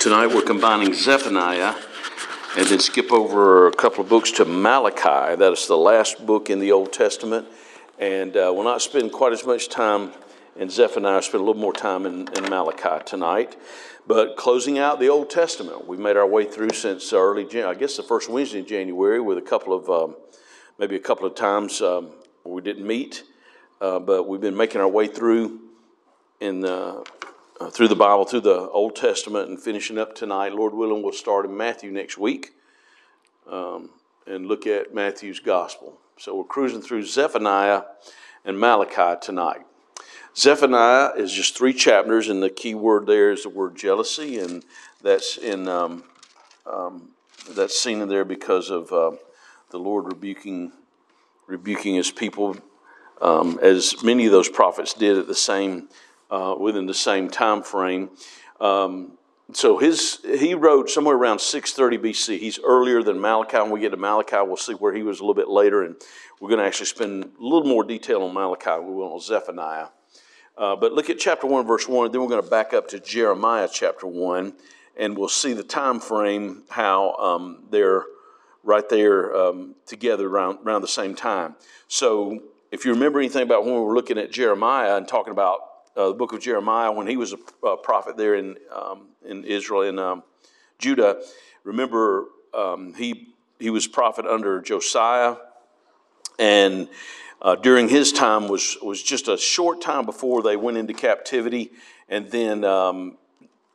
Tonight we're combining Zephaniah and then skip over a couple of books to Malachi. That is the last book in the Old Testament. And we'll not spend quite as much time in Zephaniah. We'll spend a little more time in Malachi tonight. But closing out the Old Testament. We've made our way through since early January, I guess the first Wednesday in January, with a couple of, maybe a couple of times we didn't meet. But we've been making our way through in the through the Bible, through the Old Testament, and finishing up tonight. Lord willing, we'll start in Matthew next week and look at Matthew's gospel. So we're cruising through Zephaniah and Malachi tonight. Zephaniah is just three chapters, and the key word there is the word jealousy, and that's in that's seen in there because of the Lord rebuking His people, as many of those prophets did at the same time. Within the same time frame. So he wrote somewhere around 630 BC. He's earlier than Malachi. When we get to Malachi, we'll see where he was a little bit later, and we're going to actually spend a little more detail on Malachi. We will on Zephaniah. But look at chapter 1, verse 1, then we're going to back up to Jeremiah chapter 1, and we'll see the time frame, how they're right there together around the same time. So if you remember anything about when we were looking at Jeremiah and talking about the book of Jeremiah, when he was a prophet there in Israel, in Judah, remember he was prophet under Josiah, and during his time was just a short time before they went into captivity, and then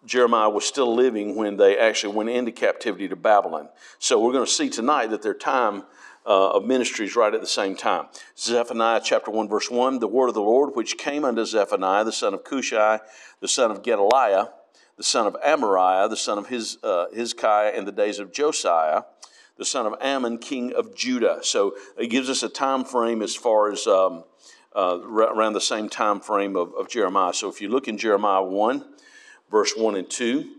Jeremiah was still living when they actually went into captivity to Babylon. So we're going to see tonight that their time of ministries right at the same time. Zephaniah chapter 1 verse 1, the word of the Lord which came unto Zephaniah, the son of Cushai, the son of Gedaliah, the son of Amariah, the son of Hezekiah, in the days of Josiah, the son of Ammon, king of Judah. So it gives us a time frame as far as around the same time frame of Jeremiah. So if you look in Jeremiah 1 verse 1 and 2,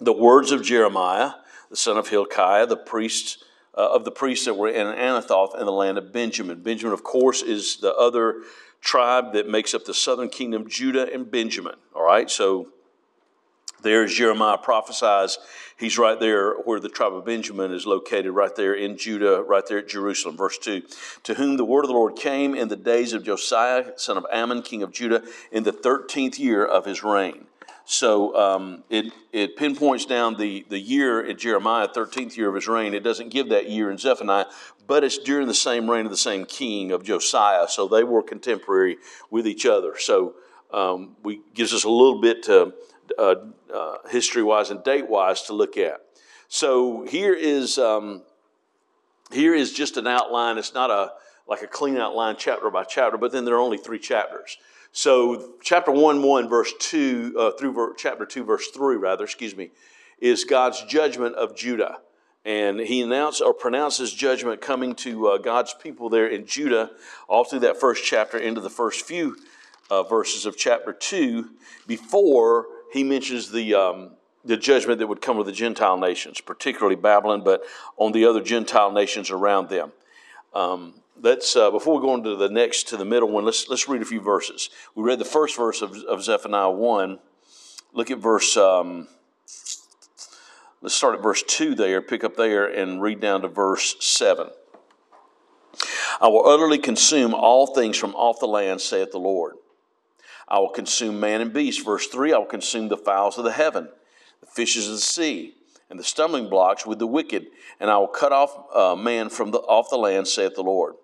the words of Jeremiah, the son of Hilkiah, the priest, of the priests that were in Anathoth in the land of Benjamin. Benjamin, of course, is the other tribe that makes up the southern kingdom, Judah and Benjamin. All right, so there's Jeremiah prophesies. He's right there where the tribe of Benjamin is located, right there in Judah, right there at Jerusalem. Verse 2, to whom the word of the Lord came in the days of Josiah, son of Ammon, king of Judah, in the 13th year of his reign. So it pinpoints down the year in Jeremiah, 13th year of his reign. It doesn't give that year in Zephaniah, but it's during the same reign of the same king of Josiah. So they were contemporary with each other. So we gives us a little bit history-wise and date-wise to look at. So here is just an outline. It's not a clean outline chapter by chapter, but then there are only three chapters. So chapter 1, verse 2, through chapter 2, verse 3, is God's judgment of Judah. And he pronounces judgment coming to God's people there in Judah, all through that first chapter into the first few verses of chapter 2, before he mentions the judgment that would come with the Gentile nations, particularly Babylon, but on the other Gentile nations around them. Let's before we go into the middle one, let's read a few verses. We read the first verse of Zephaniah 1. Look at verse. Let's start at verse 2 there. Pick up there and read down to verse 7. I will utterly consume all things from off the land, saith the Lord. I will consume man and beast. Verse 3. I will consume the fowls of the heaven, the fishes of the sea, and the stumbling blocks with the wicked, and I will cut off man from off the land, saith the Lord.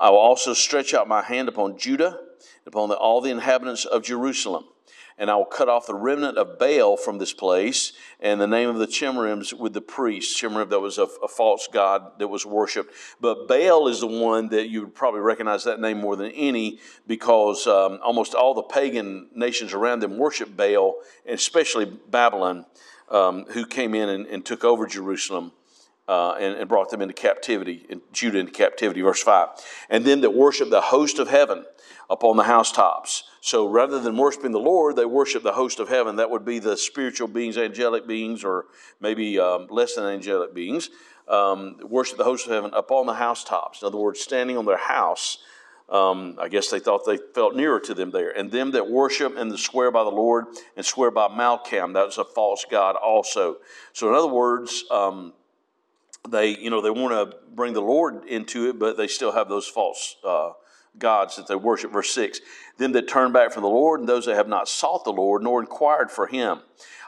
I will also stretch out my hand upon Judah, and upon all the inhabitants of Jerusalem, and I will cut off the remnant of Baal from this place, and the name of the Chemarims with the priests. Chemarim, that was a false god that was worshipped. But Baal is the one that you would probably recognize that name more than any, because almost all the pagan nations around them worship Baal, especially Babylon, who came in and took over Jerusalem and brought them into captivity, and Judah into captivity, verse 5. And them that worship the host of heaven upon the housetops. So rather than worshiping the Lord, they worship the host of heaven. That would be the spiritual beings, angelic beings, or maybe less than angelic beings, worship the host of heaven upon the housetops. In other words, standing on their house, I guess they thought they felt nearer to them there. And them that worship and that swear by the Lord and swear by Malcham, that was a false god also. So in other words, they want to bring the Lord into it, but they still have those false gods that they worship. Verse 6, them that turn back from the Lord and those that have not sought the Lord nor inquired for him.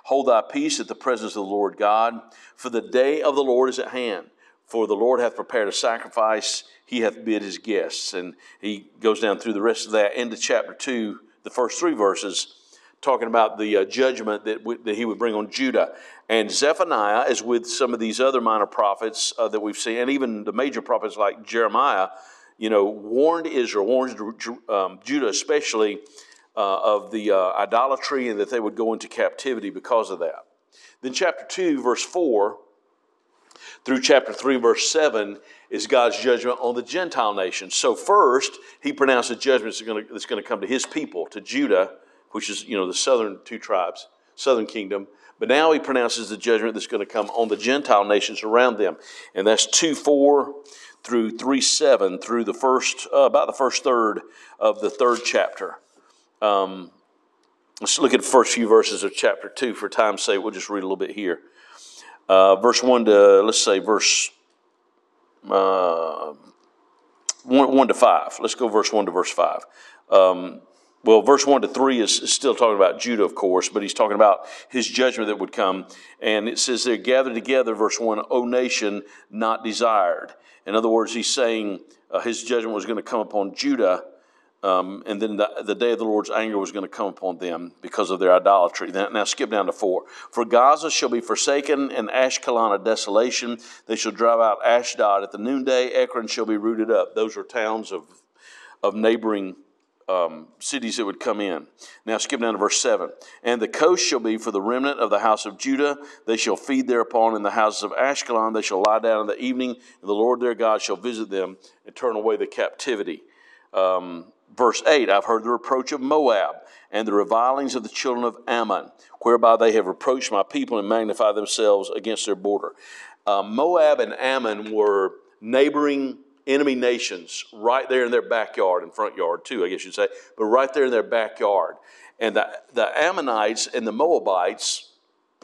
Hold thy peace at the presence of the Lord God, for the day of the Lord is at hand. For the Lord hath prepared a sacrifice, he hath bid his guests. And he goes down through the rest of that into chapter 2, the first three verses, talking about the judgment that he would bring on Judah. And Zephaniah is with some of these other minor prophets that we've seen, and even the major prophets like Jeremiah, warned Israel, warned Judah especially of the idolatry and that they would go into captivity because of that. Then chapter 2, verse 4, through chapter 3, verse 7, is God's judgment on the Gentile nations. So first, he pronounced a judgment that's going to come to his people, to Judah, which is, the southern two tribes, southern kingdom. But now he pronounces the judgment that's going to come on the Gentile nations around them. And that's 2:4 through 3:7, through the first, about the first third of the third chapter. Let's look at the first few verses of chapter 2. For time's sake, we'll just read a little bit here. Verse 1 to, let's say, verse 1 to 5. Let's go verse 1 to verse 5. Verse 1 to 3 is still talking about Judah, of course, but he's talking about his judgment that would come. And it says they're gathered together, verse 1, O nation not desired. In other words, he's saying his judgment was going to come upon Judah, and then the day of the Lord's anger was going to come upon them because of their idolatry. Now skip down to 4. For Gaza shall be forsaken, and Ashkelon a desolation. They shall drive out Ashdod at the noonday. Ekron shall be rooted up. Those are towns of neighboring cities that would come in. Now skip down to verse 7. And the coast shall be for the remnant of the house of Judah. They shall feed thereupon in the houses of Ashkelon. They shall lie down in the evening, and the Lord their God shall visit them and turn away the captivity. Verse 8, I've heard the reproach of Moab and the revilings of the children of Ammon, whereby they have reproached my people and magnified themselves against their border. Moab and Ammon were neighboring enemy nations right there in their backyard, and front yard too, I guess you'd say, but right there in their backyard. And the Ammonites and the Moabites,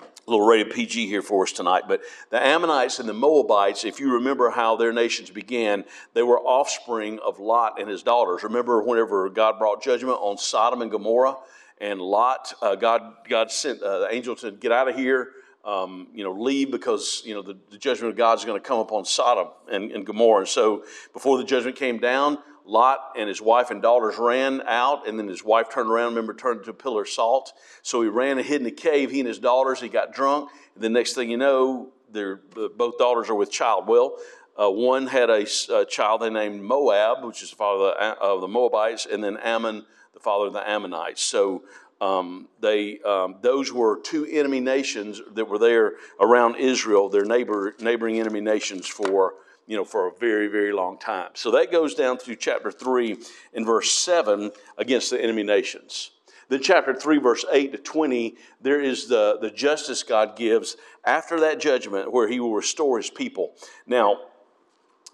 a little rated PG here for us tonight, but the Ammonites and the Moabites, if you remember how their nations began, they were offspring of Lot and his daughters. Remember whenever God brought judgment on Sodom and Gomorrah, and Lot, God sent the angel to get out of here, leave, because the judgment of God is going to come upon Sodom and Gomorrah. And so before the judgment came down, Lot and his wife and daughters ran out, and then his wife turned around, turned into a pillar of salt. So he ran and hid in a cave, he and his daughters. He got drunk. And the next thing you know, both daughters are with child. Well, one had a child they named Moab, which is the father of the Moabites, and then Ammon, the father of the Ammonites. So those were two enemy nations that were there around Israel, their neighboring enemy nations for a very, very long time. So that goes down through chapter 3 and verse 7 against the enemy nations. Then chapter 3, verse 8 to 20, there is the justice God gives after that judgment where he will restore his people. Now,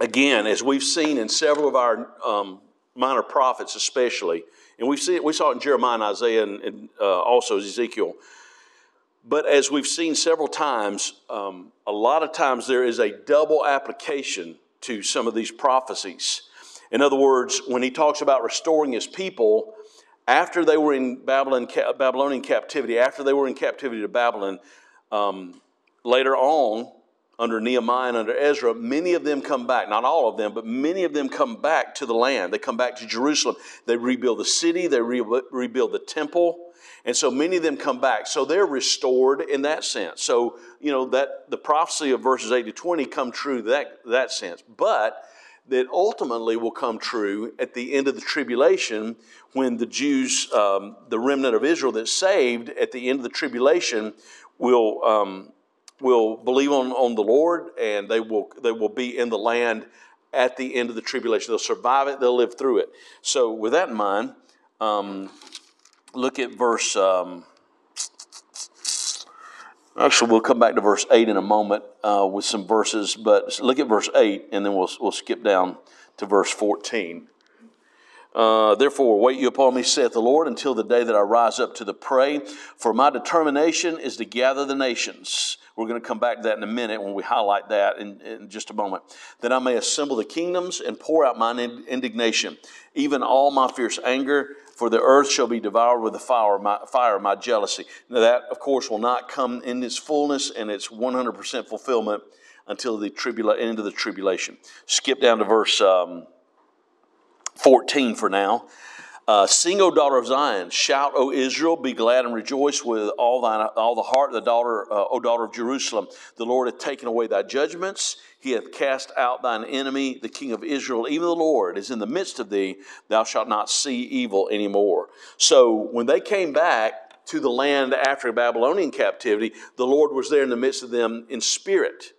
again, as we've seen in several of our minor prophets especially, and we saw it in Jeremiah and Isaiah and also Ezekiel, but as we've seen several times, a lot of times there is a double application to some of these prophecies. In other words, when he talks about restoring his people, after they were in Babylonian captivity, after they were in captivity to Babylon, later on, under Nehemiah and under Ezra, many of them come back. Not all of them, but many of them come back to the land. They come back to Jerusalem. They rebuild the city. They rebuild the temple. And so many of them come back. So they're restored in that sense. So, that the prophecy of verses 8 to 20 come true in that sense. But that ultimately will come true at the end of the tribulation when the Jews, the remnant of Israel that's saved at the end of the tribulation will believe on the Lord, and they will be in the land at the end of the tribulation. They'll survive it. They'll live through it. So with that in mind, look at verse, actually we'll come back to verse 8 in a moment with some verses, but look at verse 8 and then we'll skip down to verse 14. Therefore, wait you upon me, saith the Lord, until the day that I rise up to the prey. For my determination is to gather the nations. We're going to come back to that in a minute when we highlight that in just a moment. That I may assemble the kingdoms and pour out mine indignation, even all my fierce anger, for the earth shall be devoured with the fire of my jealousy. Now that, of course, will not come in its fullness and its 100% fulfillment until the end of the tribulation. Skip down to verse 14 for now. Sing, O daughter of Zion, shout, O Israel, be glad and rejoice with all the heart, O daughter of Jerusalem. The Lord hath taken away thy judgments. He hath cast out thine enemy, the king of Israel. Even the Lord is in the midst of thee. Thou shalt not see evil any more. So when they came back to the land after Babylonian captivity, the Lord was there in the midst of them in spirit,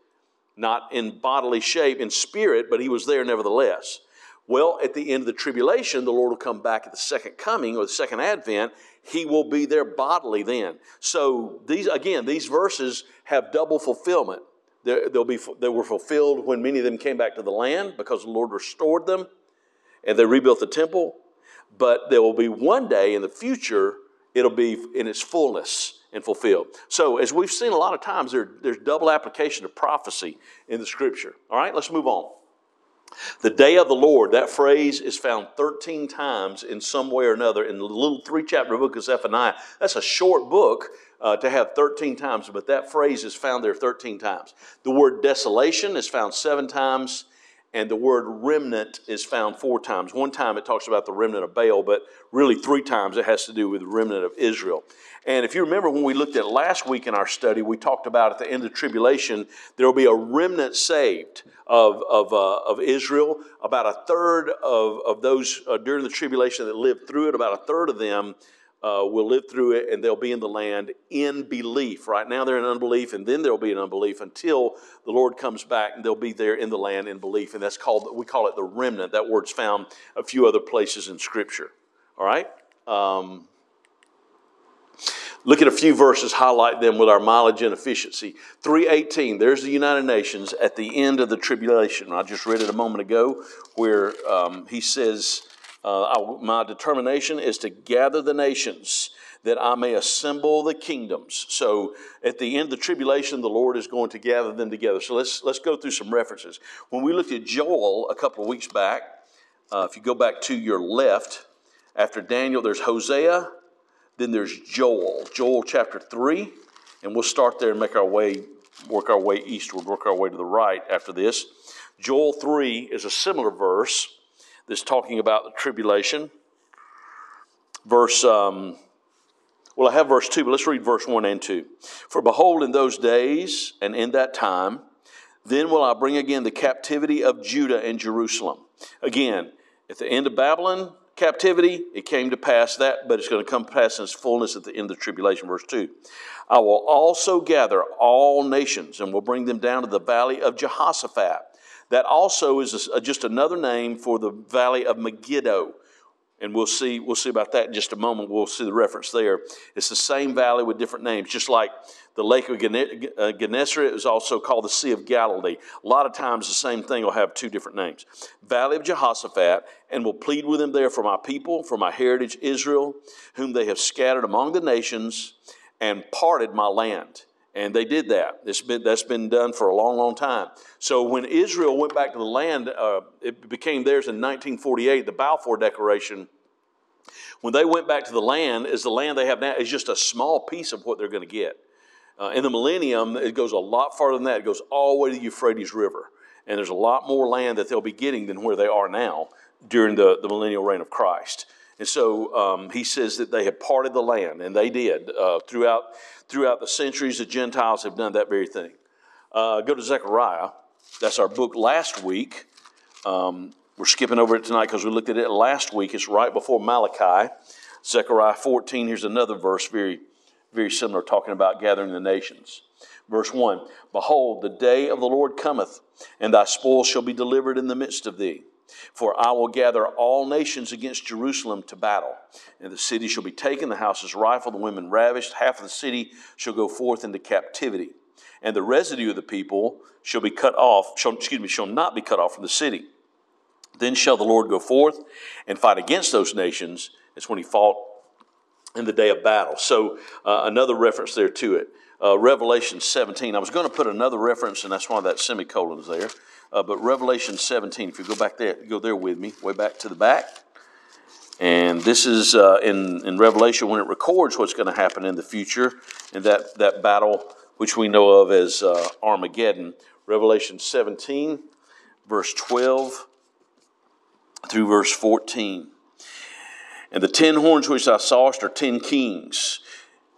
not in bodily shape, in spirit, but he was there nevertheless. Well, at the end of the tribulation, the Lord will come back at the second coming or the second advent. He will be there bodily then. So these verses have double fulfillment. They were fulfilled when many of them came back to the land because the Lord restored them and they rebuilt the temple. But there will be one day in the future, it'll be in its fullness and fulfilled. So as we've seen a lot of times, there's double application of prophecy in the Scripture. All right, let's move on. The day of the Lord, that phrase is found 13 times in some way or another in the little 3-chapter book of Zephaniah. That's a short book to have 13 times, but that phrase is found there 13 times. The word desolation is found 7 times, and the word remnant is found 4 times. One time it talks about the remnant of Baal, but really 3 times it has to do with the remnant of Israel. And if you remember when we looked at last week in our study, we talked about at the end of the tribulation, there will be a remnant saved of Israel. About a third of those during the tribulation that lived through it, about a third of them will live through it, and they'll be in the land in belief. Right now they're in unbelief, and then there'll be an unbelief until the Lord comes back, and they'll be there in the land in belief. And we call it the remnant. That word's found a few other places in Scripture. All right? Look at a few verses, highlight them with our mileage and efficiency. 3:18, there's the United Nations at the end of the tribulation. I just read it a moment ago where he says, my determination is to gather the nations that I may assemble the kingdoms. So at the end of the tribulation, the Lord is going to gather them together. So let's go through some references. When we looked at Joel a couple of weeks back, if you go back to your left, after Daniel, there's Hosea. Then there's Joel chapter 3, and we'll start there and work our way eastward, work our way to the right after this. Joel 3 is a similar verse that's talking about the tribulation. I have verse 2, but let's read verse 1 and 2. For behold, in those days and in that time, then will I bring again the captivity of Judah and Jerusalem. Again, at the end of Babylon captivity, it came to pass that, but it's going to come to pass in its fullness at the end of the tribulation. Verse 2. I will also gather all nations and will bring them down to the valley of Jehoshaphat. That also is just another name for the valley of Megiddo. And we'll see about that in just a moment. We'll see the reference there. It's the same valley with different names, just like the Lake of Gennesaret is also called the Sea of Galilee. A lot of times the same thing will have two different names. Valley of Jehoshaphat, and will plead with them there for my people, for my heritage Israel, whom they have scattered among the nations and parted my land. And they did that. That's been done for a long, long time. So when Israel went back to the land, it became theirs in 1948, the Balfour Declaration. When they went back to the land, is the land they have now is just a small piece of what they're going to get. In the millennium, it goes a lot farther than that. It goes all the way to the Euphrates River. And there's a lot more land that they'll be getting than where they are now during the millennial reign of Christ. And so he says that they have parted the land, and they did. Throughout the centuries, the Gentiles have done that very thing. Go to Zechariah. That's our book last week. We're skipping over it tonight because we looked at it last week. It's right before Malachi. Zechariah 14, here's another verse, very, very similar, talking about gathering the nations. Verse 1, Behold, the day of the Lord cometh, and thy spoil shall be delivered in the midst of thee. For I will gather all nations against Jerusalem to battle, and the city shall be taken, the houses rifled, the women ravished, half of the city shall go forth into captivity, and the residue of the people shall not be cut off from the city. Then shall the Lord go forth and fight against those nations. That's when he fought in the day of battle. So another reference there to it. Revelation 17. I was going to put another reference, and that's why that semicolon is there. But Revelation 17, if you go back there, go there with me, way back to the back. And this is in Revelation when it records what's going to happen in the future, and that battle which we know of as Armageddon. Revelation 17, verse 12 through verse 14. And the 10 horns which I sawest are 10 kings,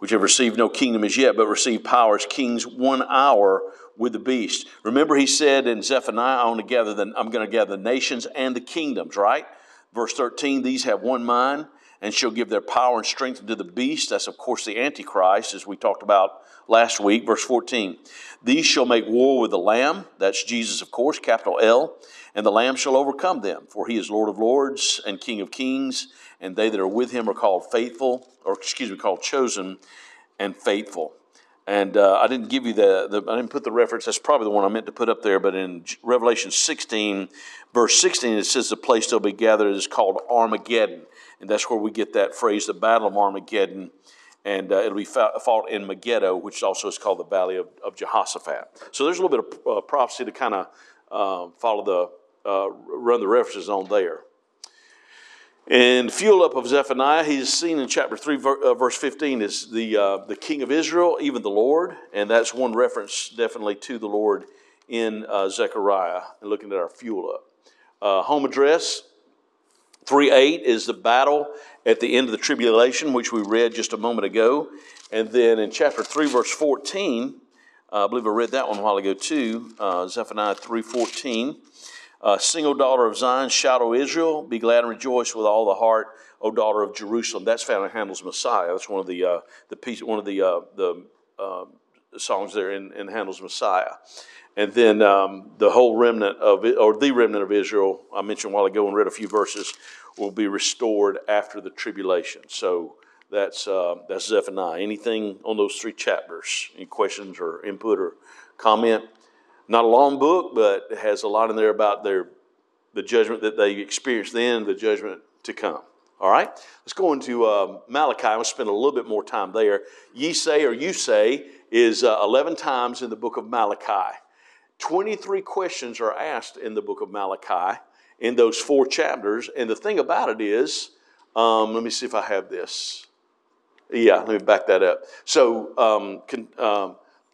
which have received no kingdom as yet, but received power as kings 1 hour with the beast. Remember he said in Zephaniah, I'm going to gather the nations and the kingdoms, right? Verse 13, these have one mind, and shall give their power and strength unto the beast. That's, of course, the Antichrist, as we talked about last week. Verse 14, these shall make war with the Lamb. That's Jesus, of course, capital L. And the Lamb shall overcome them, for he is Lord of lords and King of kings, and they that are with him are called chosen and faithful. And I didn't give you I didn't put the reference. That's probably the one I meant to put up there. But in Revelation 16, verse 16, it says the place they'll be gathered is called Armageddon. And that's where we get that phrase, the Battle of Armageddon. And it'll be fought in Megiddo, which also is called the Valley of Jehoshaphat. So there's a little bit of prophecy to kind of run the references on there. And fueled up of Zephaniah, he's seen in chapter 3, verse 15, is the king of Israel, even the Lord. And that's one reference definitely to the Lord in Zechariah, and looking at our fuel up. Home address, 3:8 is the battle at the end of the tribulation, which we read just a moment ago. And then in chapter 3, verse 14, I believe I read that one a while ago too, Zephaniah 3:14. Sing, O daughter of Zion, shout, O Israel, be glad and rejoice with all the heart, O daughter of Jerusalem. That's found in Handel's Messiah. That's one of the songs there in Handel's Messiah. And then the remnant of Israel, I mentioned a while ago and read a few verses, will be restored after the tribulation. So that's Zephaniah. Anything on those three chapters? Any questions or input or comment? Not a long book, but it has a lot in there about the judgment that they experienced then, the judgment to come. All right? Let's go into Malachi. I'm going to spend a little bit more time there. Ye say, or you say, is 11 times in the book of Malachi. 23 questions are asked in the book of Malachi in those 4 chapters. And the thing about it is, let me see if I have this. Yeah, let me back that up. So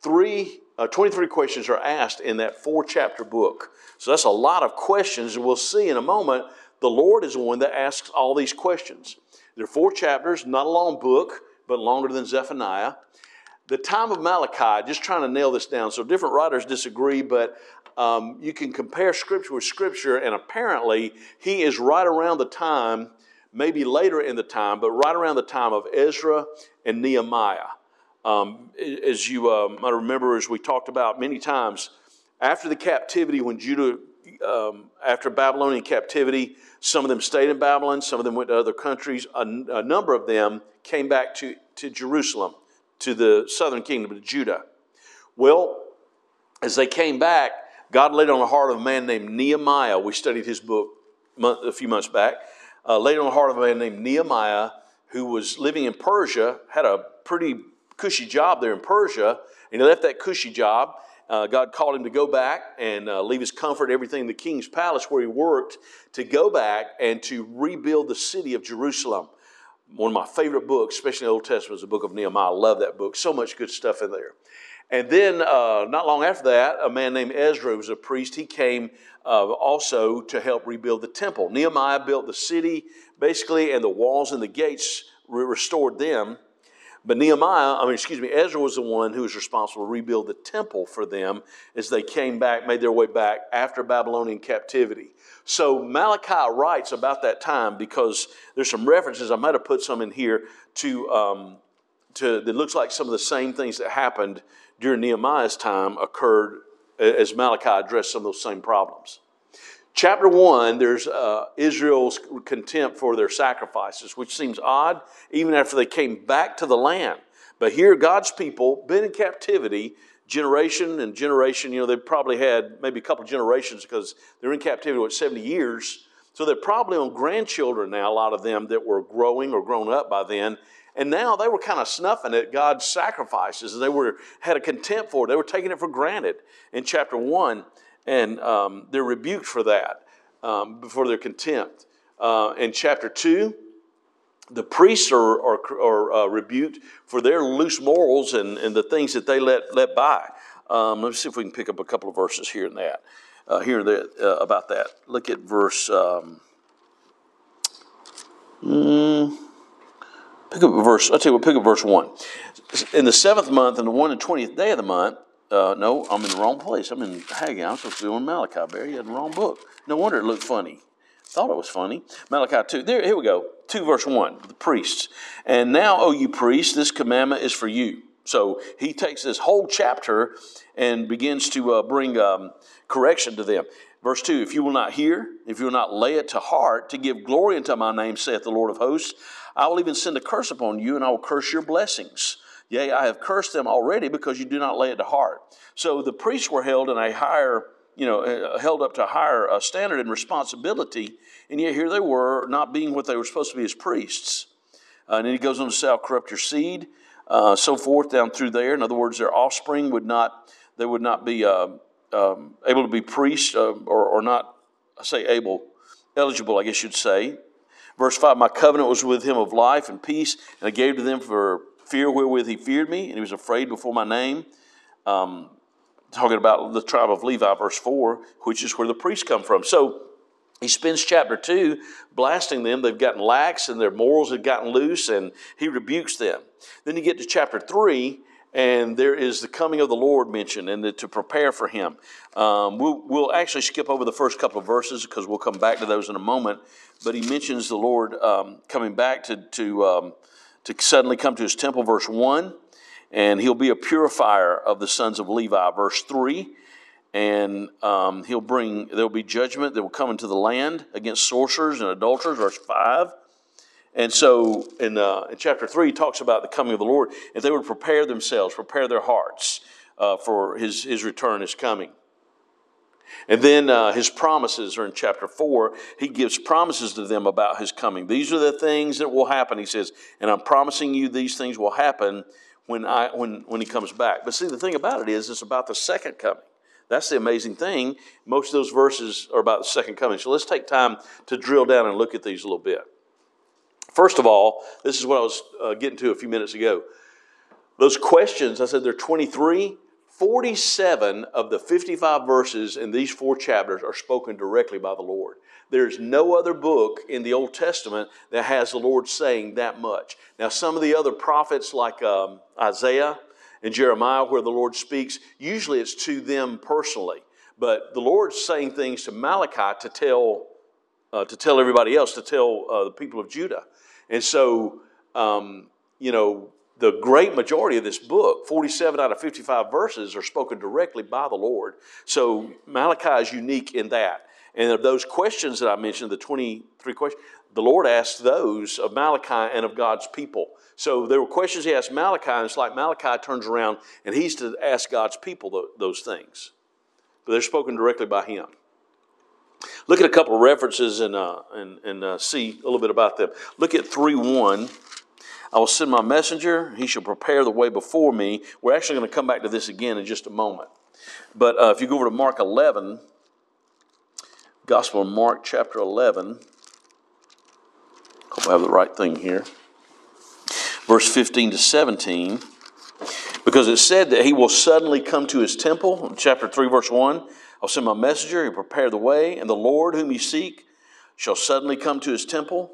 23 questions are asked in that 4-chapter book. So that's a lot of questions, and we'll see in a moment the Lord is the one that asks all these questions. There are 4 chapters, not a long book, but longer than Zephaniah. The time of Malachi, just trying to nail this down, so different writers disagree, but you can compare Scripture with Scripture, and apparently he is right around the time, maybe later in the time, but right around the time of Ezra and Nehemiah. As you might remember, as we talked about many times, after the captivity, when Judah, after Babylonian captivity, some of them stayed in Babylon, some of them went to other countries, a number of them came back to Jerusalem, to the southern kingdom of Judah. Well, as they came back, God laid on the heart of a man named Nehemiah. We studied his book a few months back. Laid on the heart of a man named Nehemiah, who was living in Persia, had a pretty cushy job there in Persia, and he left that cushy job. God called him to go back and leave his comfort, everything in the king's palace where he worked, to go back and to rebuild the city of Jerusalem. One of my favorite books, especially in the Old Testament, is the book of Nehemiah. I love that book. So much good stuff in there. And then not long after that, a man named Ezra, who was a priest, he came also to help rebuild the temple. Nehemiah built the city, basically, and the walls and the gates restored them. But Ezra was the one who was responsible to rebuild the temple for them as they came back, made their way back after Babylonian captivity. So Malachi writes about that time because there's some references, I might have put some in here, that looks like some of the same things that happened during Nehemiah's time occurred as Malachi addressed some of those same problems. Chapter 1, there's Israel's contempt for their sacrifices, which seems odd, even after they came back to the land. But here, God's people, been in captivity, generation and generation, they probably had maybe a couple generations because they're in captivity, 70 years. So they're probably on grandchildren now, a lot of them that were growing or grown up by then. And now they were kind of snuffing at God's sacrifices. They had a contempt for it. They were taking it for granted in chapter 1. And they're rebuked for that, for their contempt. In chapter 2, the priests are rebuked for their loose morals and the things that they let by. Let's see if we can pick up a couple of verses here and that. About that. Look at verse. Pick up verse. I'll tell you what. Pick up verse 1. In the 7th month, and the 21st day of the month. No, I'm in the wrong place. I'm in Haggai. I'm supposed to be in Malachi. Barry, you had the wrong book. No wonder it looked funny. Thought it was funny. Malachi 2. There, here we go. 2 verse 1. The priests. And now, O you priests, this commandment is for you. So he takes this whole chapter and begins to bring correction to them. Verse 2, if you will not hear, if you will not lay it to heart to give glory unto my name, saith the Lord of hosts, I will even send a curse upon you, and I will curse your blessings. Yea, I have cursed them already because you do not lay it to heart. So the priests were held in a higher, held up to a higher standard and responsibility, and yet here they were not being what they were supposed to be as priests. And then he goes on to say, I'll corrupt your seed. So forth down through there. In other words, their offspring would not be able to be priests eligible, I guess you'd say. Verse 5, my covenant was with him of life and peace, and I gave to them for fear wherewith he feared me, and he was afraid before my name. Talking about the tribe of Levi, verse 4, which is where the priests come from. So he spends chapter 2 blasting them. They've gotten lax and their morals have gotten loose, and he rebukes them. Then you get to chapter 3, and there is the coming of the Lord mentioned and to prepare for him. We'll actually skip over the first couple of verses because we'll come back to those in a moment. But he mentions the Lord coming back to suddenly come to his temple, verse 1. And he'll be a purifier of the sons of Levi, verse 3. And there'll be judgment that will come into the land against sorcerers and adulterers, verse 5. And so in chapter 3, he talks about the coming of the Lord. If they would prepare themselves, prepare their hearts for his return, his coming. And then his promises are in chapter 4. He gives promises to them about his coming. These are the things that will happen, he says. And I'm promising you these things will happen when he comes back. But see, the thing about it is it's about the second coming. That's the amazing thing. Most of those verses are about the second coming. So let's take time to drill down and look at these a little bit. First of all, this is what I was getting to a few minutes ago. Those questions, I said there are 23. 47 of the 55 verses in these 4 chapters are spoken directly by the Lord. There's no other book in the Old Testament that has the Lord saying that much. Now, some of the other prophets like Isaiah and Jeremiah, where the Lord speaks, usually it's to them personally. But the Lord's saying things to Malachi to tell everybody else, to tell the people of Judah. And so, the great majority of this book, 47 out of 55 verses, are spoken directly by the Lord. So Malachi is unique in that. And of those questions that I mentioned, the 23 questions, the Lord asked those of Malachi and of God's people. So there were questions he asked Malachi, and it's like Malachi turns around, and he's to ask God's people those things. But they're spoken directly by him. Look at a couple of references and see a little bit about them. Look at 3:1. I will send my messenger. He shall prepare the way before me. We're actually going to come back to this again in just a moment. But if you go over to Mark 11, Gospel of Mark chapter 11. Hope I have the right thing here. Verse 15 to 17. Because it said that he will suddenly come to his temple. In chapter 3, verse 1. I'll send my messenger, he'll prepare the way, and the Lord whom you seek shall suddenly come to his temple.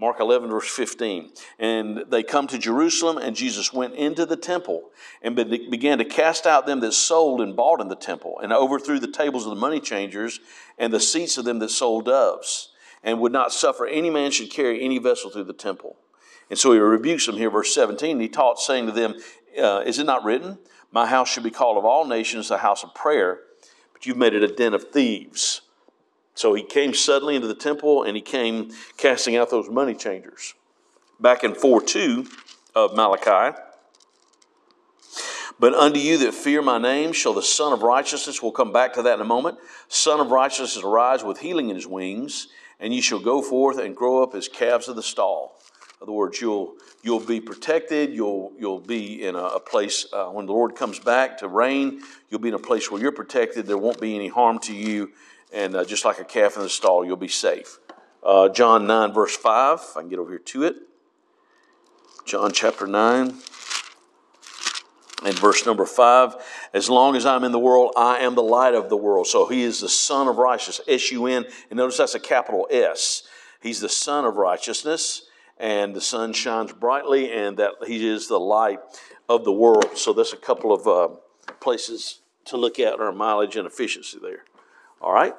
Mark 11, verse 15. And they come to Jerusalem, and Jesus went into the temple and began to cast out them that sold and bought in the temple, and overthrew the tables of the money changers and the seats of them that sold doves, and would not suffer any man should carry any vessel through the temple. And so he rebukes them here, verse 17. And he taught, saying to them, is it not written, my house should be called of all nations the house of prayer, but you've made it a den of thieves. So he came suddenly into the temple, and he came casting out those money changers. Back in 4:2 of Malachi. But unto you that fear my name shall the Son of Righteousness, we'll come back to that in a moment, Son of Righteousness arise with healing in his wings, and you shall go forth and grow up as calves of the stall. In other words, you'll be protected. You'll be in a place when the Lord comes back to reign. You'll be in a place where you're protected. There won't be any harm to you, and just like a calf in the stall, you'll be safe. John 9 verse 5. I can get over here to it. John chapter 9 and verse number 5. As long as I'm in the world, I am the light of the world. So he is the Son of Righteousness. S-U-N. And notice that's a capital S. He's the Son of Righteousness. And the sun shines brightly, and that he is the light of the world. So that's a couple of places to look at our mileage and efficiency there. All right.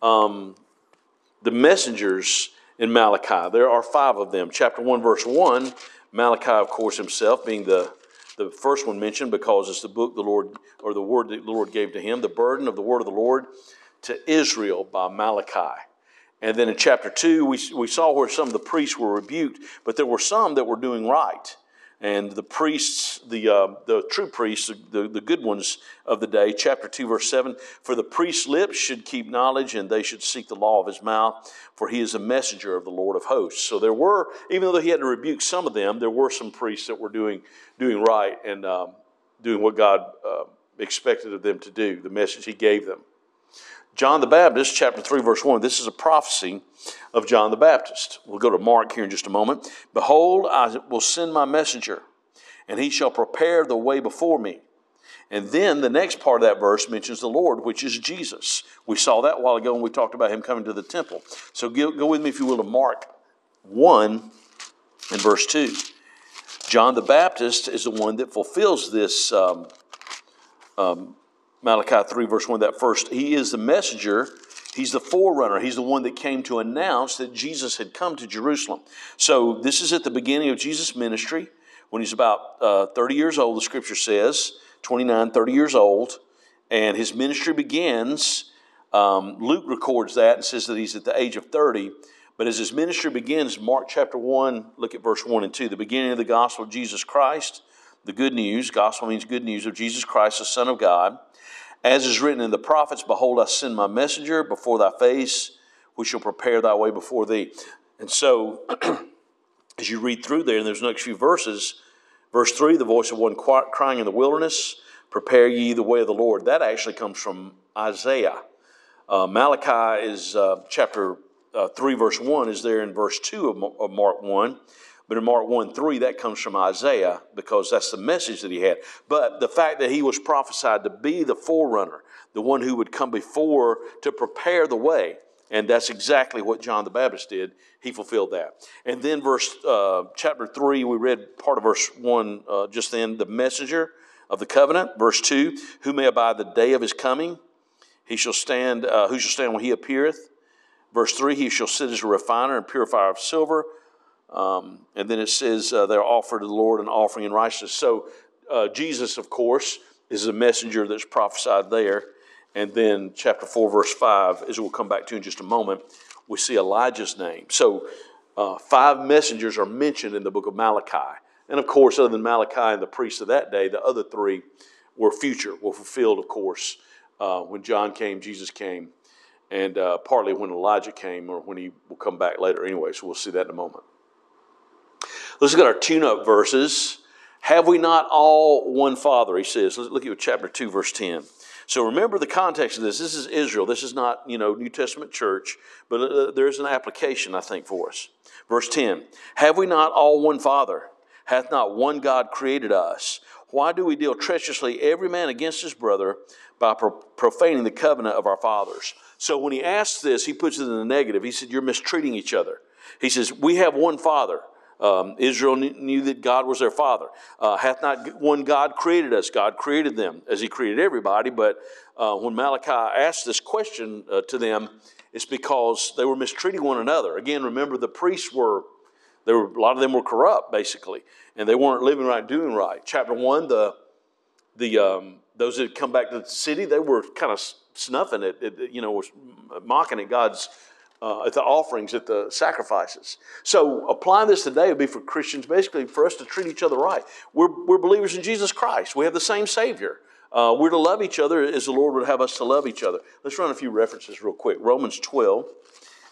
The messengers in Malachi, there are five of them. Chapter 1, verse 1, Malachi, of course, himself being the first one mentioned, because it's the book the Lord, or the word that the Lord gave to him, the burden of the word of the Lord to Israel by Malachi. And then in chapter 2, we saw where some of the priests were rebuked, but there were some that were doing right. And the priests, the true priests, the good ones of the day, chapter 2, verse 7, for the priest's lips should keep knowledge, and they should seek the law of his mouth, for he is a messenger of the Lord of hosts. So there were, even though he had to rebuke some of them, there were some priests that were doing right and doing what God expected of them to do, the message he gave them. John the Baptist, chapter 3, verse 1. This is a prophecy of John the Baptist. We'll go to Mark here in just a moment. Behold, I will send my messenger, and he shall prepare the way before me. And then the next part of that verse mentions the Lord, which is Jesus. We saw that a while ago when we talked about him coming to the temple. So go with me, if you will, to Mark 1 and verse 2. John the Baptist is the one that fulfills this Malachi 3, verse 1, that first, he is the messenger, he's the forerunner, he's the one that came to announce that Jesus had come to Jerusalem. So this is at the beginning of Jesus' ministry, when he's about 30 years old, the scripture says, 29, 30 years old, and his ministry begins. Luke records that and says that he's at the age of 30, but as his ministry begins, Mark chapter 1, look at verse 1 and 2, the beginning of the gospel of Jesus Christ, the good news, gospel means good news, of Jesus Christ, the Son of God. As is written in the prophets, behold, I send my messenger before thy face, which shall prepare thy way before thee. And so, as you read through there, and there's the next few verses, verse 3, the voice of one crying in the wilderness, prepare ye the way of the Lord. That actually comes from Isaiah. Malachi is chapter 3, verse 1, is there in verse 2 of Mark 1. But in Mark 1:3, that comes from Isaiah, because that's the message that he had. But the fact that he was prophesied to be the forerunner, the one who would come before to prepare the way, and that's exactly what John the Baptist did. He fulfilled that. And then verse chapter 3, we read part of verse 1 just then, the messenger of the covenant. Verse 2, who may abide the day of his coming? He shall stand. Who shall stand when he appeareth? Verse 3, he shall sit as a refiner and purifier of silver. And then it says they're offered to the Lord an offering in righteousness. So Jesus, of course, is the messenger that's prophesied there. And then chapter 4, verse 5, as we'll come back to in just a moment, we see Elijah's name. So five messengers are mentioned in the book of Malachi. And, of course, other than Malachi and the priests of that day, the other three were future, were fulfilled, of course, when John came, Jesus came, and partly when Elijah came, or when he will come back later anyway. So we'll see that in a moment. Let's look at our tune-up verses. Have we not all one Father, he says. Let's look at chapter 2, verse 10. So remember the context of this. This is Israel. This is not, New Testament church, but there is an application, I think, for us. Verse 10, have we not all one Father? Hath not one God created us? Why do we deal treacherously every man against his brother by profaning the covenant of our fathers? So when he asks this, he puts it in the negative. He said, you're mistreating each other. He says, we have one Father. Israel knew that God was their father. Hath not one God created us? God created them as he created everybody. But when Malachi asked this question to them, it's because they were mistreating one another. Again, remember the priests were a lot of them were corrupt, basically, and they weren't living right, doing right. Chapter 1, those that had come back to the city, they were kind of snuffing it was mocking at God's at the offerings, at the sacrifices. So applying this today would be for Christians, basically for us to treat each other right. We're believers in Jesus Christ. We have the same Savior. We're to love each other as the Lord would have us to love each other. Let's run a few references real quick. Romans 12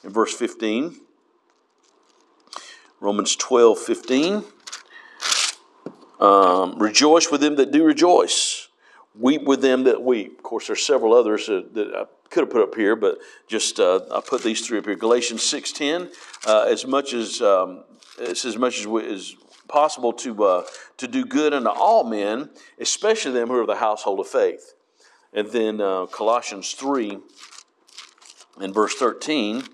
in verse 15. Romans 12:15. Rejoice with them that do rejoice. Weep with them that weep. Of course, there's several others that I could have put up here, but just I put these three up here. Galatians 6:10. As much as possible to do good unto all men, especially them who are of the household of faith. And then Colossians 3 and verse 13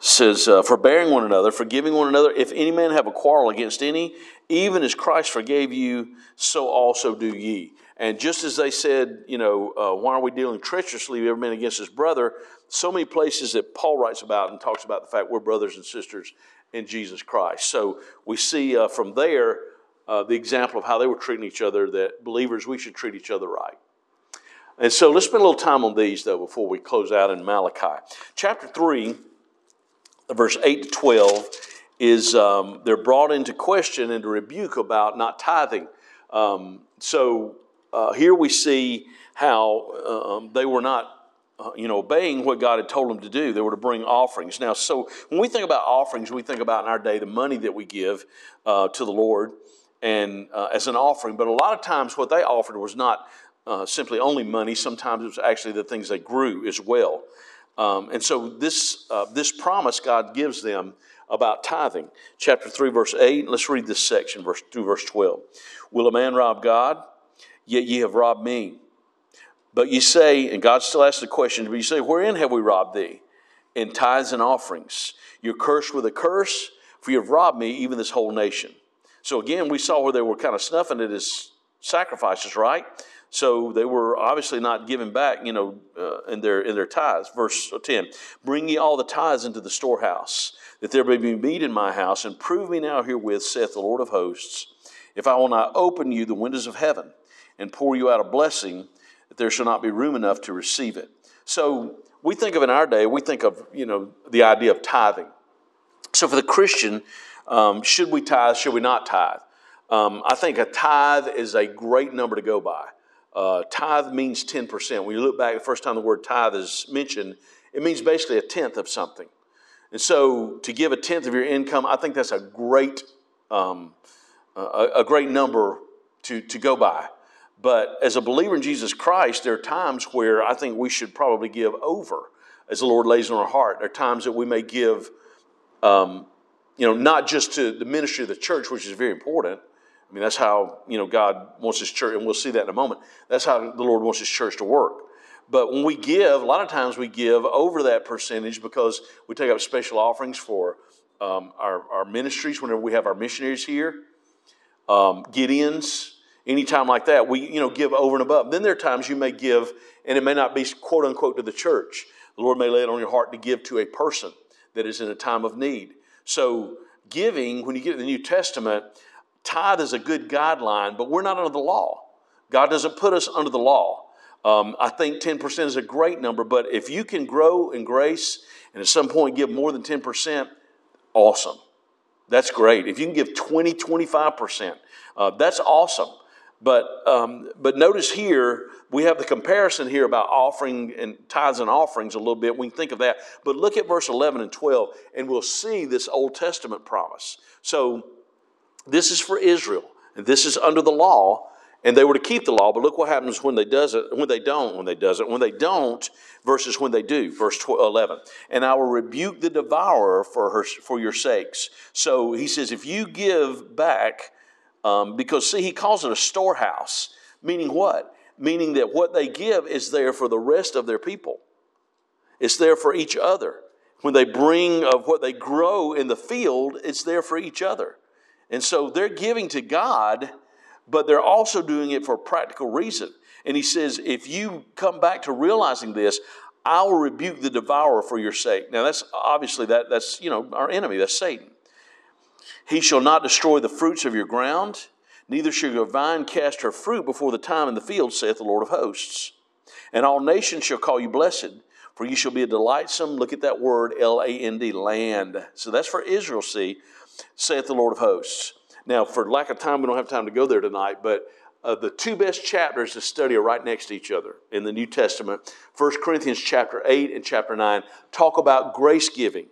says, forbearing one another, forgiving one another, if any man have a quarrel against any, even as Christ forgave you, so also do ye. And just as they said, why are we dealing treacherously with every man against his brother, so many places that Paul writes about and talks about the fact we're brothers and sisters in Jesus Christ. So we see from there the example of how they were treating each other, that believers, we should treat each other right. And so let's spend a little time on these, though, before we close out in Malachi. Chapter 3, verse 8 to 12, is they're brought into question and to rebuke about not tithing. Here we see how they were not obeying what God had told them to do. They were to bring offerings. Now, so when we think about offerings, we think about in our day the money that we give to the Lord and as an offering. But a lot of times what they offered was not simply only money. Sometimes it was actually the things they grew as well. And so this promise God gives them about tithing. Chapter 3, verse 8. Let's read this section, verse 2, verse 12. Will a man rob God? Yet ye have robbed me. But you say, and God still asks the question, but you say, wherein have we robbed thee? In tithes and offerings. You're cursed with a curse, for you have robbed me, even this whole nation. So again, we saw where they were kind of snuffing at his sacrifices, right? So they were obviously not giving back, in their tithes. Verse 10, bring ye all the tithes into the storehouse, that there may be meat in my house, and prove me now herewith, saith the Lord of hosts, if I will not open you the windows of heaven, and pour you out a blessing, that there shall not be room enough to receive it. So we think of in our day, we think of, the idea of tithing. So for the Christian, should we tithe, should we not tithe? I think a tithe is a great number to go by. Tithe means 10%. When you look back, the first time the word tithe is mentioned, it means basically a tenth of something. And so to give a tenth of your income, I think that's a great number to go by. But as a believer in Jesus Christ, there are times where I think we should probably give over as the Lord lays on our heart. There are times that we may give, not just to the ministry of the church, which is very important. I mean, that's how, God wants his church, and we'll see that in a moment. That's how the Lord wants his church to work. But when we give, a lot of times we give over that percentage because we take up special offerings for our ministries whenever we have our missionaries here, Gideons. Any time like that, we give over and above. Then there are times you may give, and it may not be quote unquote to the church. The Lord may lay it on your heart to give to a person that is in a time of need. So giving, when you get to the New Testament, tithe is a good guideline, but we're not under the law. God doesn't put us under the law. I think 10% is a great number, but if you can grow in grace and at some point give more than 10%, awesome. That's great. If you can give 20, 25%, that's awesome. But notice here, we have the comparison here about offering and tithes and offerings a little bit. We can think of that. But look at verse 11 and 12, and we'll see this Old Testament promise. So this is for Israel, and this is under the law, and they were to keep the law. But look what happens when they don't versus when they do. Verse 11, and I will rebuke the devourer for your sakes. So he says, if you give back, because, see, he calls it a storehouse, meaning what? Meaning that what they give is there for the rest of their people. It's there for each other. When they bring of what they grow in the field, it's there for each other. And so they're giving to God, but they're also doing it for a practical reason. And he says, if you come back to realizing this, I will rebuke the devourer for your sake. Now, that's obviously that's our enemy, that's Satan. He shall not destroy the fruits of your ground, neither shall your vine cast her fruit before the time in the field, saith the Lord of hosts. And all nations shall call you blessed, for you shall be a delightsome, look at that word, L-A-N-D, land. So that's for Israel, see, saith the Lord of hosts. Now, for lack of time, we don't have time to go there tonight, but the two best chapters to study are right next to each other in the New Testament. 1 Corinthians chapter 8 and chapter 9 talk about grace giving.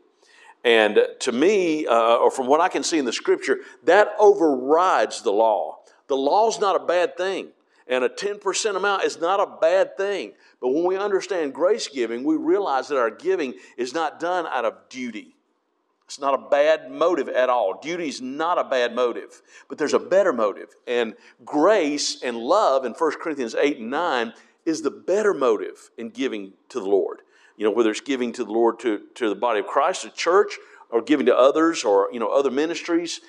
And to me, or from what I can see in the Scripture, that overrides the law. The law's not a bad thing, and a 10% amount is not a bad thing. But when we understand grace giving, we realize that our giving is not done out of duty. It's not a bad motive at all. Duty is not a bad motive, but there's a better motive. And grace and love in 1 Corinthians 8 and 9 is the better motive in giving to the Lord. You know, whether it's giving to the Lord, to the body of Christ, to church, or giving to others or, you know, other ministries,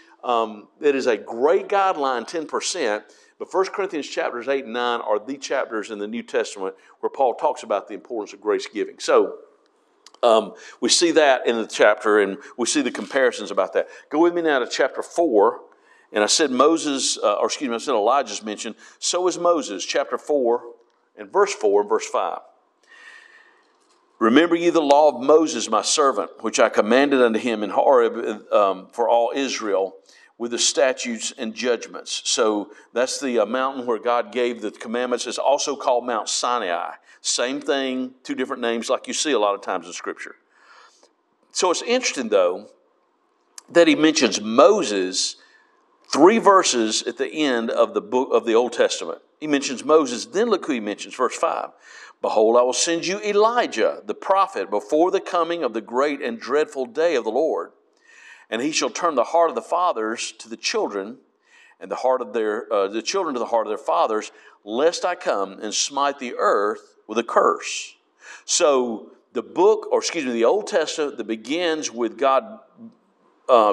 it is a great guideline, 10%. But 1 Corinthians chapters 8 and 9 are the chapters in the New Testament where Paul talks about the importance of grace giving. So we see that in the chapter, and we see the comparisons about that. Go with me now to chapter 4. And I said Elijah's mentioned. So is Moses, chapter 4 and verse 5. Remember ye the law of Moses, my servant, which I commanded unto him in Horeb for all Israel, with the statutes and judgments. So that's the mountain where God gave the commandments. It's also called Mount Sinai. Same thing, two different names, like you see a lot of times in Scripture. So it's interesting, though, that he mentions Moses 3 verses at the end of the book of the Old Testament. He mentions Moses, then look who he mentions, verse 5. Behold, I will send you Elijah, the prophet, before the coming of the great and dreadful day of the Lord. And he shall turn the heart of the fathers to the children, and the heart of the children to the heart of their fathers, lest I come and smite the earth with a curse. So the Old Testament that begins with God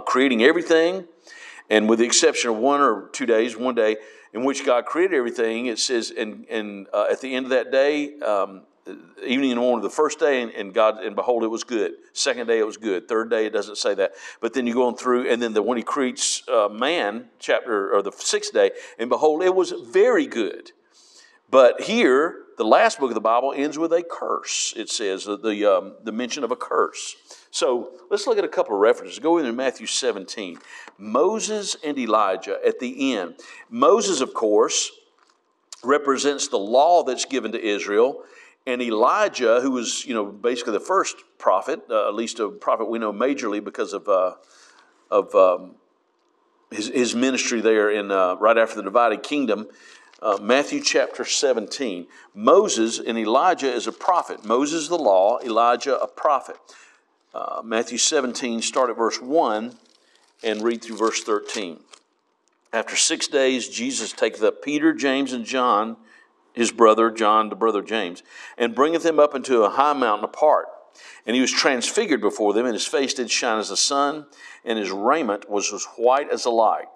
creating everything, and with the exception of 1 day, in which God created everything, it says, and at the end of that day, evening and morning of the first day, and behold, it was good. Second day, it was good. Third day, it doesn't say that. But then you go on through, and then when he creates man, the 6th day, and behold, it was very good. But here, the last book of the Bible ends with a curse. It says the mention of a curse. So let's look at a couple of references. Go into Matthew 17. Moses and Elijah at the end. Moses, of course, represents the law that's given to Israel. And Elijah, who was, basically the first prophet, at least a prophet we know majorly because of his ministry there in right after the divided kingdom, Matthew chapter 17. Moses and Elijah is a prophet. Moses the law, Elijah a prophet. Matthew 17, start at verse 1 and read through verse 13. After 6 days, Jesus taketh up Peter, James, and John, his brother, John, the brother James, and bringeth him up into a high mountain apart. And he was transfigured before them, and his face did shine as the sun, and his raiment was as white as the light.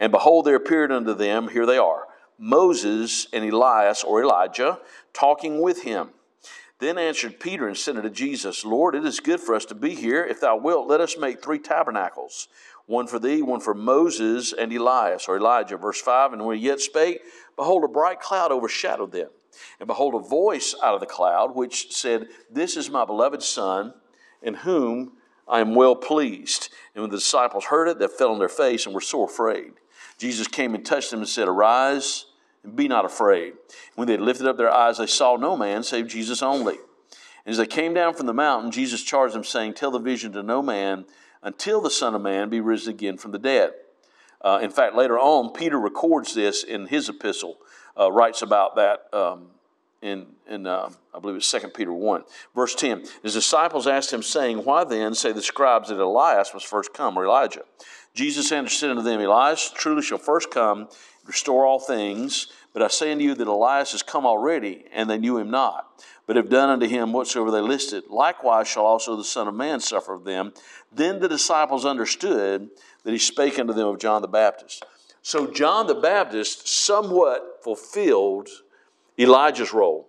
And behold, there appeared unto them, here they are, Moses and Elias, or Elijah, talking with him. Then answered Peter and said unto Jesus, Lord, it is good for us to be here. If thou wilt, let us make 3 tabernacles, one for thee, one for Moses and Elias, or Elijah. Verse 5, and when he yet spake, behold, a bright cloud overshadowed them. And behold, a voice out of the cloud, which said, This is my beloved Son, in whom I am well pleased. And when the disciples heard it, they fell on their face and were sore afraid. Jesus came and touched them and said, Arise, and be not afraid. When they lifted up their eyes, they saw no man save Jesus only. And as they came down from the mountain, Jesus charged them, saying, Tell the vision to no man, until the Son of Man be risen again from the dead. In fact, later on, Peter records this in his epistle, writes about that in I believe it's 2 Peter 1. Verse 10, his disciples asked him, saying, Why then say the scribes that Elias was first come, or Elijah? Jesus answered unto them, Elias truly shall first come, restore all things. But I say unto you that Elias is come already, and they knew him not, but have done unto him whatsoever they listed. Likewise shall also the Son of Man suffer of them. Then the disciples understood that he spake unto them of John the Baptist. So John the Baptist somewhat fulfilled Elijah's role.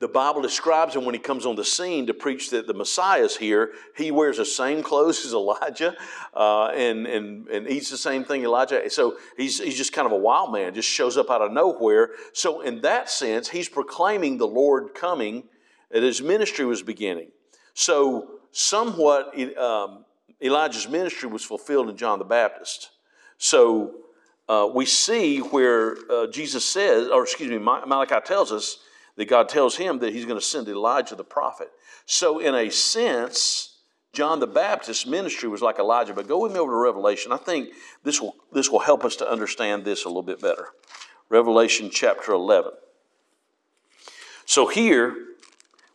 The Bible describes him when he comes on the scene to preach that the Messiah is here. He wears the same clothes as Elijah and eats the same thing Elijah. So he's just kind of a wild man, just shows up out of nowhere. So in that sense, he's proclaiming the Lord coming that his ministry was beginning. So somewhat Elijah's ministry was fulfilled in John the Baptist. So we see where Jesus says, or excuse me, Malachi tells us that God tells him that he's going to send Elijah the prophet. So in a sense, John the Baptist's ministry was like Elijah. But go with me over to Revelation. I think this will help us to understand this a little bit better. Revelation chapter 11. So here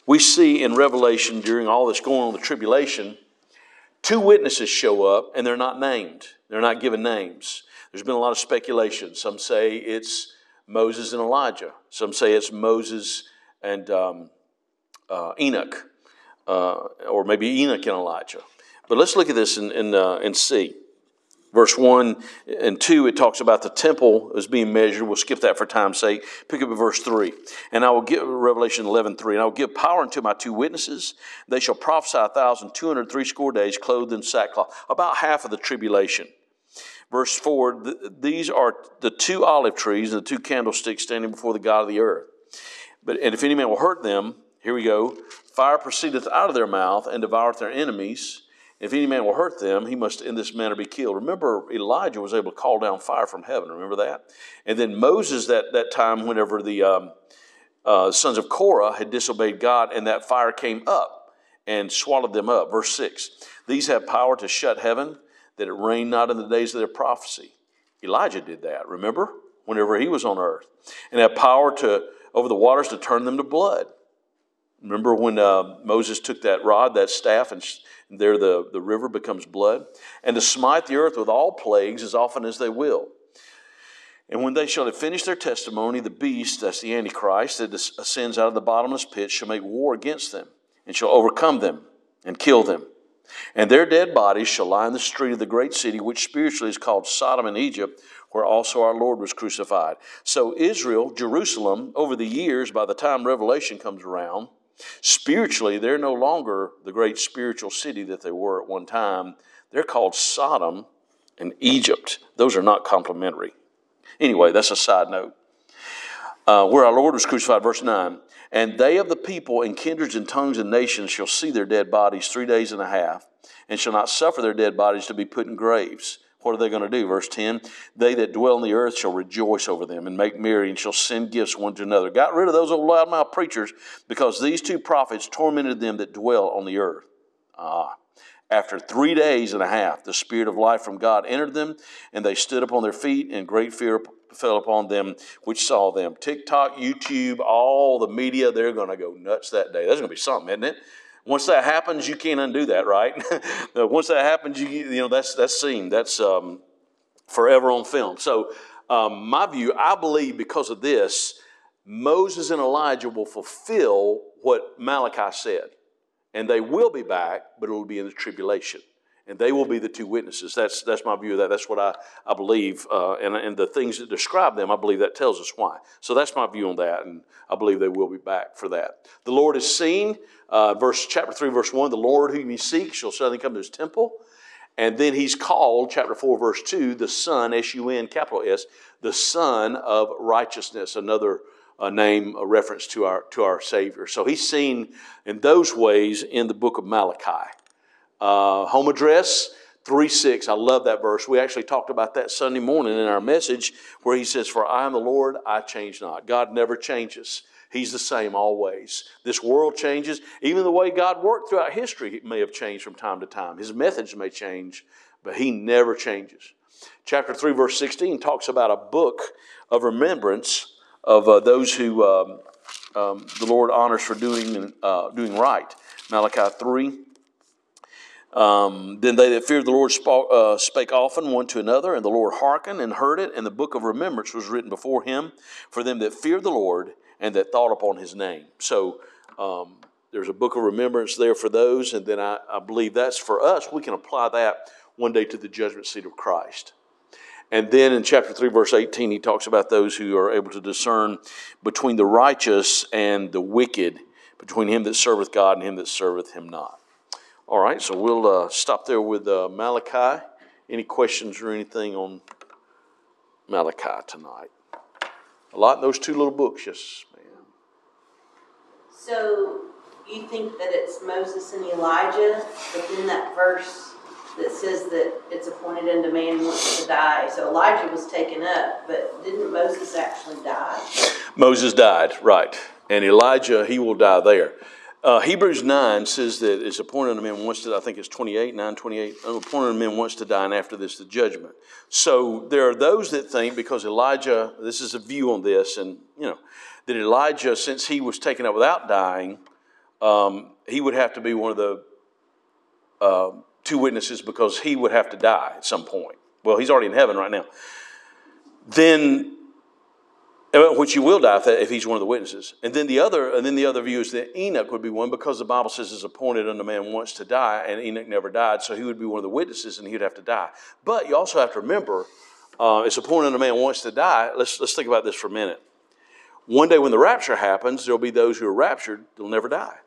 we see in Revelation, during all that's going on, the tribulation, two witnesses show up, and they're not named. They're not given names. There's been a lot of speculation. Some say it's Moses and Elijah. Some say it's Moses and Enoch, or maybe Enoch and Elijah. But let's look at this and see. Verse 1 and 2, it talks about the temple as being measured. We'll skip that for time's sake. Pick up at verse 3. And I will give, Revelation 11, 3, and I will give power unto my two witnesses. They shall prophesy 1,260 days, clothed in sackcloth. About half of the tribulation. Verse 4, these are the two olive trees and the two candlesticks standing before the God of the earth. But and if any man will hurt them, here we go, fire proceedeth out of their mouth and devoureth their enemies. If any man will hurt them, he must in this manner be killed. Remember, Elijah was able to call down fire from heaven. Remember that? And then Moses, that time whenever the sons of Korah had disobeyed God, and that fire came up and swallowed them up. Verse 6, these have power to shut heaven, that it rain not in the days of their prophecy. Elijah did that, remember? Whenever he was on earth. And have power to over the waters to turn them to blood. Remember when Moses took that rod, that staff, and there the river becomes blood? And to smite the earth with all plagues as often as they will. And when they shall have finished their testimony, the beast, that's the Antichrist, that ascends out of the bottomless pit, shall make war against them, and shall overcome them, and kill them. And their dead bodies shall lie in the street of the great city, which spiritually is called Sodom and Egypt, where also our Lord was crucified. So Israel, Jerusalem, over the years, by the time Revelation comes around, spiritually, they're no longer the great spiritual city that they were at one time. They're called Sodom and Egypt. Those are not complimentary. Anyway, that's a side note. Where our Lord was crucified, verse 9, and they of the people and kindreds and tongues and nations shall see their dead bodies 3.5 days, and shall not suffer their dead bodies to be put in graves. What are they going to do? Verse 10, they that dwell in the earth shall rejoice over them and make merry and shall send gifts one to another. Got rid of those old loudmouth preachers because these two prophets tormented them that dwell on the earth. After 3.5 days, the Spirit of life from God entered them, and they stood upon their feet, and great fear fell upon them which saw them. TikTok, YouTube, all the media, they're going to go nuts that day. That's going to be something, isn't it? Once that happens, you can't undo that, right? Once that happens, you know that's seen. That's forever on film. So my view, I believe because of this, Moses and Elijah will fulfill what Malachi said. And they will be back, but it will be in the tribulation. And they will be the two witnesses. That's my view of that. That's what I believe. And the things that describe them, I believe that tells us why. So that's my view on that. And I believe they will be back for that. The Lord is seen. Chapter 3, verse 1, the Lord whom ye seek shall suddenly come to his temple. And then he's called, chapter 4, verse 2, the Son, S-U-N, capital S, the Son of Righteousness. Another name, a reference to our Savior. So he's seen in those ways in the book of Malachi. Home address, 3:6. I love that verse. We actually talked about that Sunday morning in our message where he says, for I am the Lord, I change not. God never changes. He's the same always. This world changes. Even the way God worked throughout history may have changed from time to time. His methods may change, but he never changes. Chapter 3, verse 16 talks about a book of remembrance of those who the Lord honors for doing right. Malachi 3. Then they that feared the Lord spake often one to another, and the Lord hearkened and heard it, and the book of remembrance was written before him for them that feared the Lord and that thought upon his name. So there's a book of remembrance there for those, and then I believe that's for us. We can apply that one day to the judgment seat of Christ. And then in chapter 3, verse 18, he talks about those who are able to discern between the righteous and the wicked, between him that serveth God and him that serveth him not. All right, so we'll stop there with Malachi. Any questions or anything on Malachi tonight? A lot in those two little books, yes, ma'am. So you think that it's Moses and Elijah, but then that verse that says that it's appointed unto man once to die. So Elijah was taken up, but didn't Moses actually die? Moses died, right. And Elijah, he will die there. Hebrews 9 says that it's appointed unto men once to die. I think it's 9:28. Appointed unto men once to die, and after this the judgment. So there are those that think, because Elijah, this is a view on this, and you know, that Elijah, since he was taken up without dying, he would have to be one of the two witnesses, because he would have to die at some point. Well, he's already in heaven right now. Then, which you will die if he's one of the witnesses. And then the other view is that Enoch would be one, because the Bible says it's appointed unto man once to die, and Enoch never died, so he would be one of the witnesses, and he would have to die. But you also have to remember, it's appointed unto man once to die. Let's think about this for a minute. One day when the rapture happens, there'll be those who are raptured that'll never die.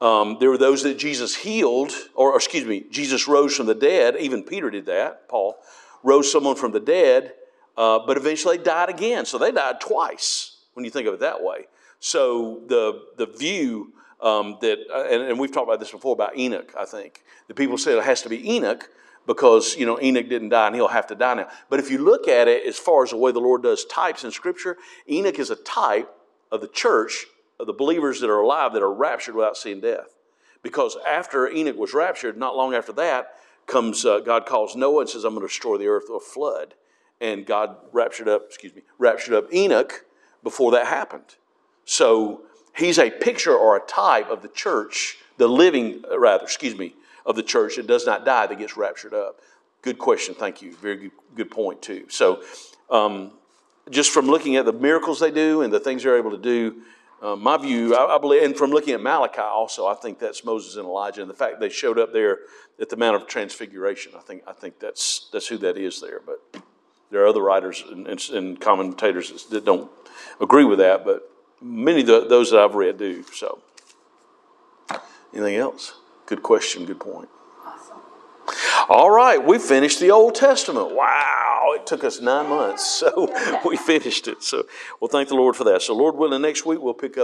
There were those that Jesus healed, or Jesus rose from the dead. Even Peter did that. Paul rose someone from the dead. But eventually they died again. So they died twice when you think of it that way. So the view that, and we've talked about this before about Enoch, I think. The people said it has to be Enoch because, you know, Enoch didn't die and he'll have to die now. But if you look at it as far as the way the Lord does types in Scripture, Enoch is a type of the church, of the believers that are alive that are raptured without seeing death. Because after Enoch was raptured, not long after that, comes God calls Noah and says, I'm going to destroy the earth with a flood. And God raptured up Enoch before that happened. So he's a picture or a type of the church, of the church that does not die, that gets raptured up. Good question, thank you. Very good point too. So just from looking at the miracles they do and the things they're able to do, my view, I believe, and from looking at Malachi also, I think that's Moses and Elijah, and the fact they showed up there at the Mount of Transfiguration. I think that's who that is there, but. There are other writers and commentators that don't agree with that, but many of those that I've read do. So, anything else? Good question, good point. Awesome. All right, we finished the Old Testament. Wow, it took us 9 months, so we finished it. So, well, thank the Lord for that. So, Lord willing, next week we'll pick up.